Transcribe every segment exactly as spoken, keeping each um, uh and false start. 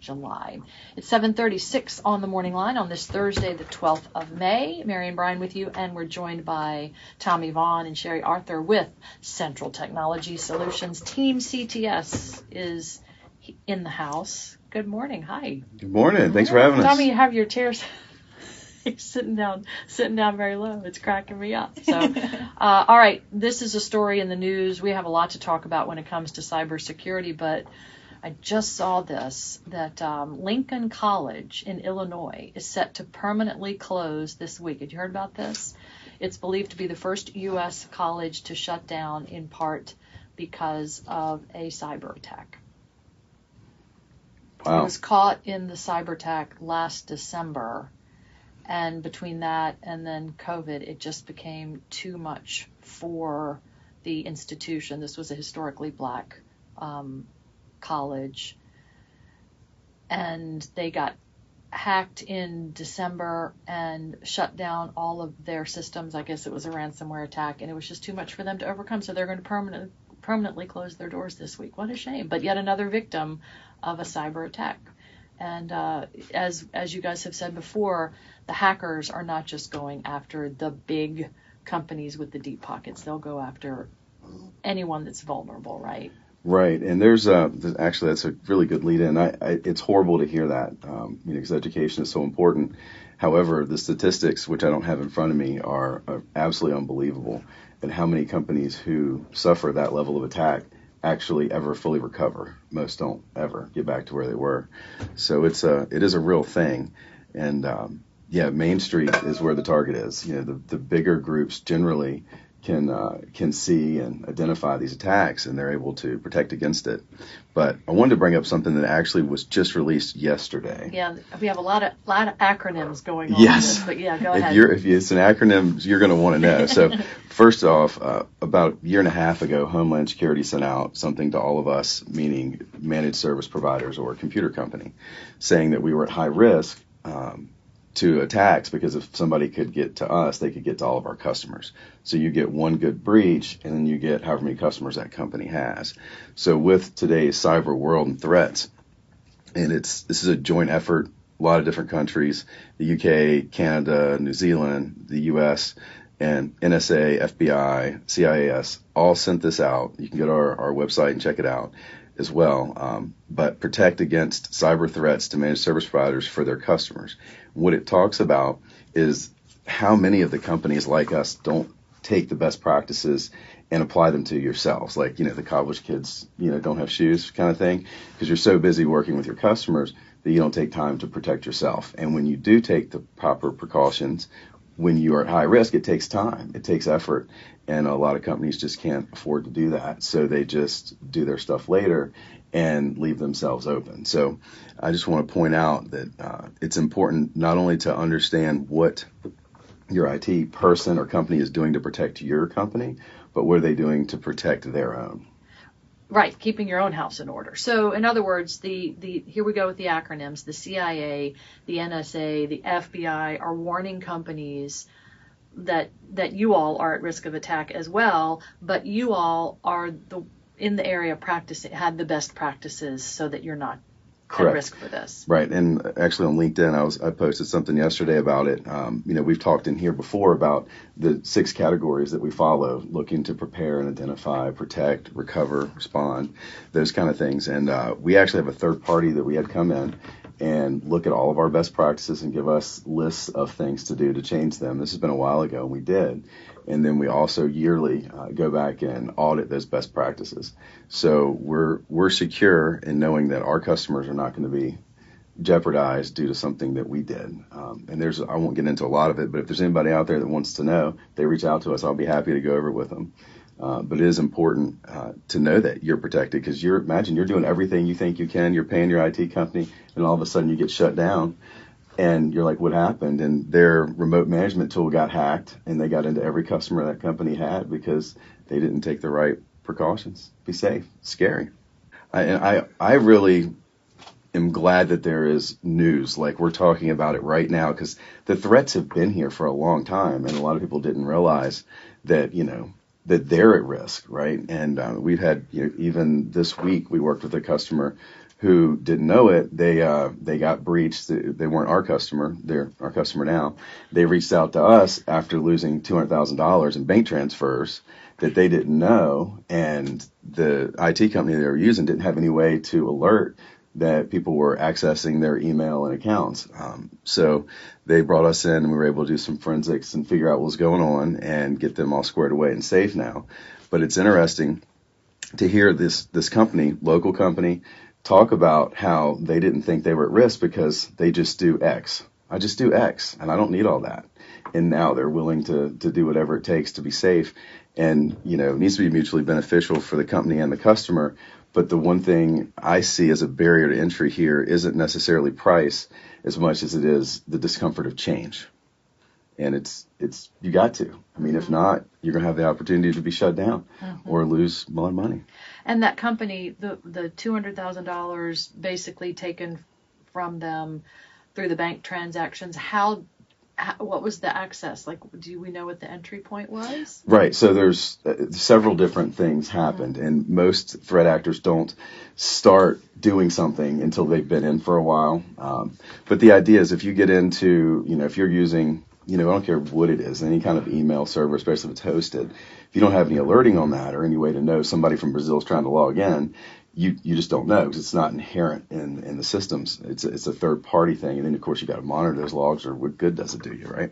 July. It's seven thirty-six on the morning line on this Thursday, the twelfth of May. Mary and Brian with you, and we're joined by Tommy Vaughn and Sherry Arthur with Central Technology Solutions. Team C T S is in the house. Good morning. Hi. Good morning. Thanks for having us. Tommy, you have your chairs. You're sitting down, sitting down very low. It's cracking me up. So, uh, all right, this is a story in the news. We have a lot to talk about when it comes to cybersecurity, but I just saw this, that um, Lincoln College in Illinois is set to permanently close this week. Had you heard about this? It's believed to be the first U S college to shut down, in part because of a cyber attack. Wow. It was caught in the cyber attack last December. And between that and then COVID, it just became too much for the institution. This was a historically black um, college. And they got hacked in December and shut down all of their systems. I guess it was a ransomware attack, and it was just too much for them to overcome. So they're going to permanent, permanently close their doors this week. What a shame. But yet another victim of a cyber attack. And uh, as as you guys have said before, the hackers are not just going after the big companies with the deep pockets. They'll go after anyone that's vulnerable, right? Right. And there's a, actually that's a really good lead in. I, I, it's horrible to hear that, um, you know, because education is so important. However, the statistics, which I don't have in front of me, are, are absolutely unbelievable at how many companies who suffer that level of attack actually ever fully recover. Most don't ever get back to where they were. So it's a, it is a real thing. And um, yeah, Main Street is where the target is. You know, the, the bigger groups generally can uh, can see and identify these attacks, and they're able to protect against it. But I wanted to bring up something that actually was just released yesterday. Yeah, we have a lot of lot of acronyms going on. Yes, this, but yeah, go if ahead. You're, if you, it's an acronym, you're going to want to know. So first off, uh, about a year and a half ago, Homeland Security sent out something to all of us, meaning managed service providers or a computer company, saying that we were at high risk Um, to attacks, because if somebody could get to us, they could get to all of our customers. So you get one good breach, and then you get however many customers that company has. So with today's cyber world and threats, and it's this is a joint effort, a lot of different countries, the U K, Canada, New Zealand, the U S, and N S A, F B I, C I S, all sent this out. You can go to our, our website and check it out as well, um, but protect against cyber threats to managed service providers for their customers. What it talks about is how many of the companies like us don't take the best practices and apply them to yourselves. Like, you know, the college kids, you know, don't have shoes kind of thing, because you're so busy working with your customers that you don't take time to protect yourself. And when you do take the proper precautions, when you are at high risk, it takes time, it takes effort, and a lot of companies just can't afford to do that, so they just do their stuff later and leave themselves open. So I just want to point out that uh, it's important not only to understand what your I T person or company is doing to protect your company, but what are they doing to protect their own. Right, keeping your own house in order. So, in other words, the, the here we go with the acronyms. The C I A, the N S A, the F B I are warning companies that that you all are at risk of attack as well, but you all are the in the area practicing, had the best practices so that you're not Correct. At risk for this. Right, and actually on LinkedIn, I was I posted something yesterday about it. Um, you know, we've talked in here before about the six categories that we follow, looking to prepare and identify, protect, recover, respond, those kind of things. And uh, we actually have a third party that we had come in and look at all of our best practices and give us lists of things to do to change them. This has been a while ago, and we did. And then we also yearly uh, go back and audit those best practices. So we're we're secure in knowing that our customers are not going to be jeopardized due to something that we did. Um, and there's I won't get into a lot of it, but if there's anybody out there that wants to know, they reach out to us. I'll be happy to go over with them. Uh, but it is important uh, to know that you're protected, because you're imagine you're doing everything you think you can. You're paying your I T company, and all of a sudden you get shut down, and you're like, what happened? And their remote management tool got hacked, and they got into every customer that company had because they didn't take the right precautions. Be safe. Scary. I, and I, I really am glad that there is news like we're talking about it right now, because the threats have been here for a long time, and a lot of people didn't realize that, you know, that they're at risk, right? And uh, we've had, you know, even this week we worked with a customer who didn't know it, they uh, they got breached. They weren't our customer. They're our customer now. They reached out to us after losing two hundred thousand dollars in bank transfers that they didn't know, and the I T company they were using didn't have any way to alert that people were accessing their email and accounts. Um, so they brought us in, and we were able to do some forensics and figure out what was going on and get them all squared away and safe now. But it's interesting to hear this this company, local company, talk about how they didn't think they were at risk because they just do X. I just do X, and I don't need all that. And now they're willing to to do whatever it takes to be safe. And, you know, it needs to be mutually beneficial for the company and the customer. But the one thing I see as a barrier to entry here isn't necessarily price as much as it is the discomfort of change. And it's it's you got to. I mean, if not, you're going to have the opportunity to be shut down mm-hmm. or lose a lot of money. And that company, the the two hundred thousand dollars basically taken from them through the bank transactions, how, how what was the access? Like, do we know what the entry point was? Right. So there's uh, several different things happened. Mm-hmm. And most threat actors don't start doing something until they've been in for a while. Um, but the idea is if you get into, you know, if you're using... You know, I don't care what it is, any kind of email server, especially if it's hosted. If you don't have any alerting on that or any way to know somebody from Brazil is trying to log in, you, you just don't know because it's not inherent in, in the systems. It's a, it's a third-party thing. And then, of course, you got to monitor those logs or what good does it do you, right?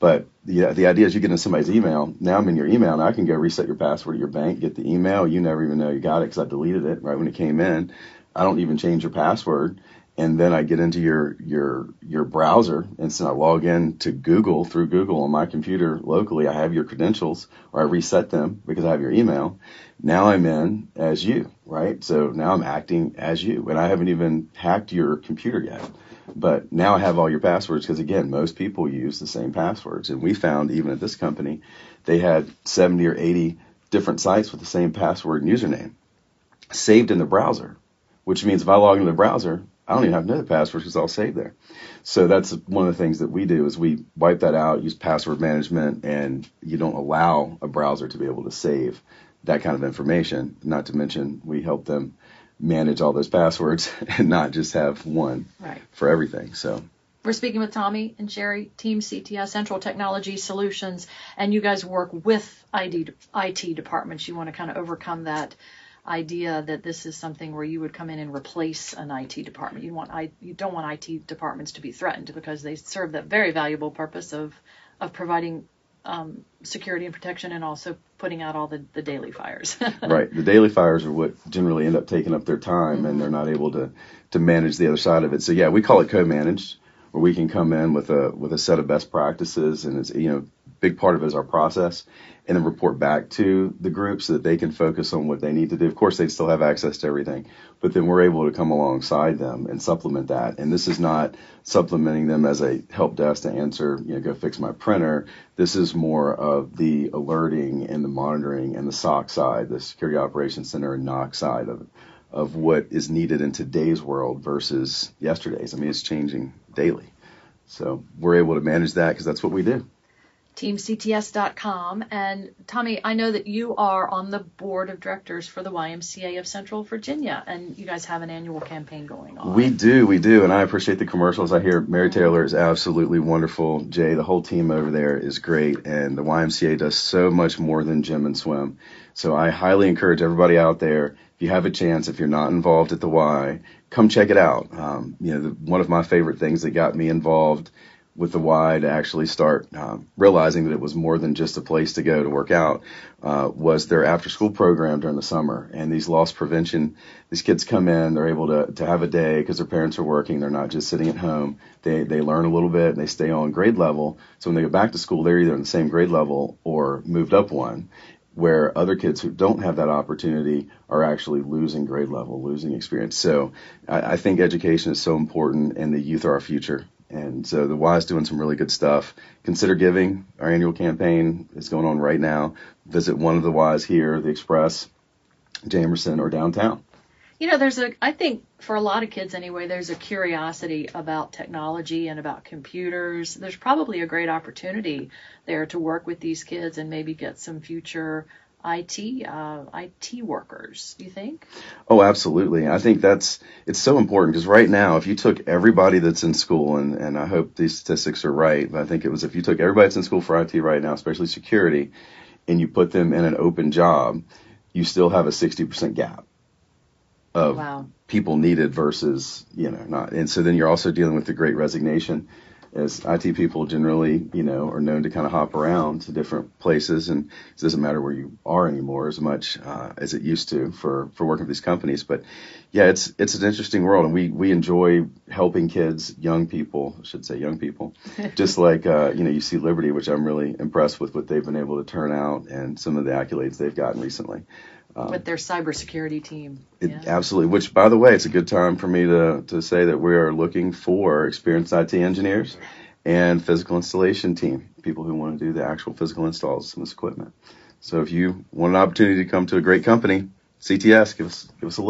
But the, the idea is you get into somebody's email. Now I'm in your email, and I can go reset your password at your bank, get the email. You never even know you got it because I deleted it right when it came in. I don't even change your password. And then I get into your your your browser, and so I log in to Google through Google on my computer locally. I have your credentials, or I reset them because I have your email. Now I'm in as you, right? So now I'm acting as you, and I haven't even hacked your computer yet. But now I have all your passwords because, again, most people use the same passwords. And we found, even at this company, they had seventy or eighty different sites with the same password and username saved in the browser, which means if I log into the browser, I don't even have another password because I'll save there. So that's one of the things that we do is we wipe that out, use password management, and you don't allow a browser to be able to save that kind of information, not to mention we help them manage all those passwords and not just have one right. for everything. So we're speaking with Tommy and Sherry, Team C T S, Central Technology Solutions, and you guys work with I T departments. You want to kind of overcome that idea that this is something where you would come in and replace an I T department. You want I, you don't want I T departments to be threatened because they serve that very valuable purpose of of providing um, security and protection and also putting out all the, the daily fires. Right. The daily fires are what generally end up taking up their time mm-hmm. and they're not able to, to manage the other side of it. So, yeah, we call it co-managed, where we can come in with a with a set of best practices, and it's, you know, big part of it is our process, and then report back to the group so that they can focus on what they need to do. Of course, they still have access to everything, but then we're able to come alongside them and supplement that. And this is not supplementing them as a help desk to answer, you know, go fix my printer. This is more of the alerting and the monitoring and the S O C side, the Security Operations Center and N O C side of of what is needed in today's world versus yesterday's. I mean, it's changing daily. So we're able to manage that because that's what we do. team C T S dot com. And Tommy, I know that you are on the board of directors for the Y M C A of Central Virginia, and you guys have an annual campaign going on. We do, we do, and I appreciate the commercials. I hear Mary Taylor is absolutely wonderful. Jay, the whole team over there is great, and the Y M C A does so much more than gym and swim. So I highly encourage everybody out there, if you have a chance, if you're not involved at the Y, come check it out. Um, you know, the, one of my favorite things that got me involved with the Y to actually start uh, realizing that it was more than just a place to go to work out uh, was their after-school program during the summer. And these loss prevention, these kids come in, they're able to, to have a day because their parents are working. They're not just sitting at home. They they learn a little bit, and they stay on grade level. So when they go back to school, they're either in the same grade level or moved up one, where other kids who don't have that opportunity are actually losing grade level, losing experience. So I, I think education is so important, and the youth are our future. And so the Y is doing some really good stuff. Consider giving. Our annual campaign is going on right now. Visit one of the Y's here, the Express, Jamerson, or downtown. You know, there's a, I think for a lot of kids anyway, there's a curiosity about technology and about computers. There's probably a great opportunity there to work with these kids and maybe get some future I T, uh, I T workers, do you think? Oh, absolutely. I think that's, it's so important because right now, if you took everybody that's in school, and, and I hope these statistics are right, but I think it was if you took everybody that's in school for I T right now, especially security, and you put them in an open job, you still have a sixty percent gap of wow. people needed versus, you know, not. And so then you're also dealing with the Great Resignation, as I T people generally, you know, are known to kind of hop around to different places, and it doesn't matter where you are anymore as much uh, as it used to for, for working with these companies. But yeah, it's it's an interesting world, and we, we enjoy helping kids, young people, I should say young people, just like, uh, you know, U C Liberty, which I'm really impressed with what they've been able to turn out and some of the accolades they've gotten recently. Um, with their cybersecurity team. It, yeah. Absolutely, which, by the way, it's a good time for me to, to say that we are looking for experienced I T engineers and physical installation team, people who want to do the actual physical installs of this equipment. So if you want an opportunity to come to a great company, C T S, give us, give us a look.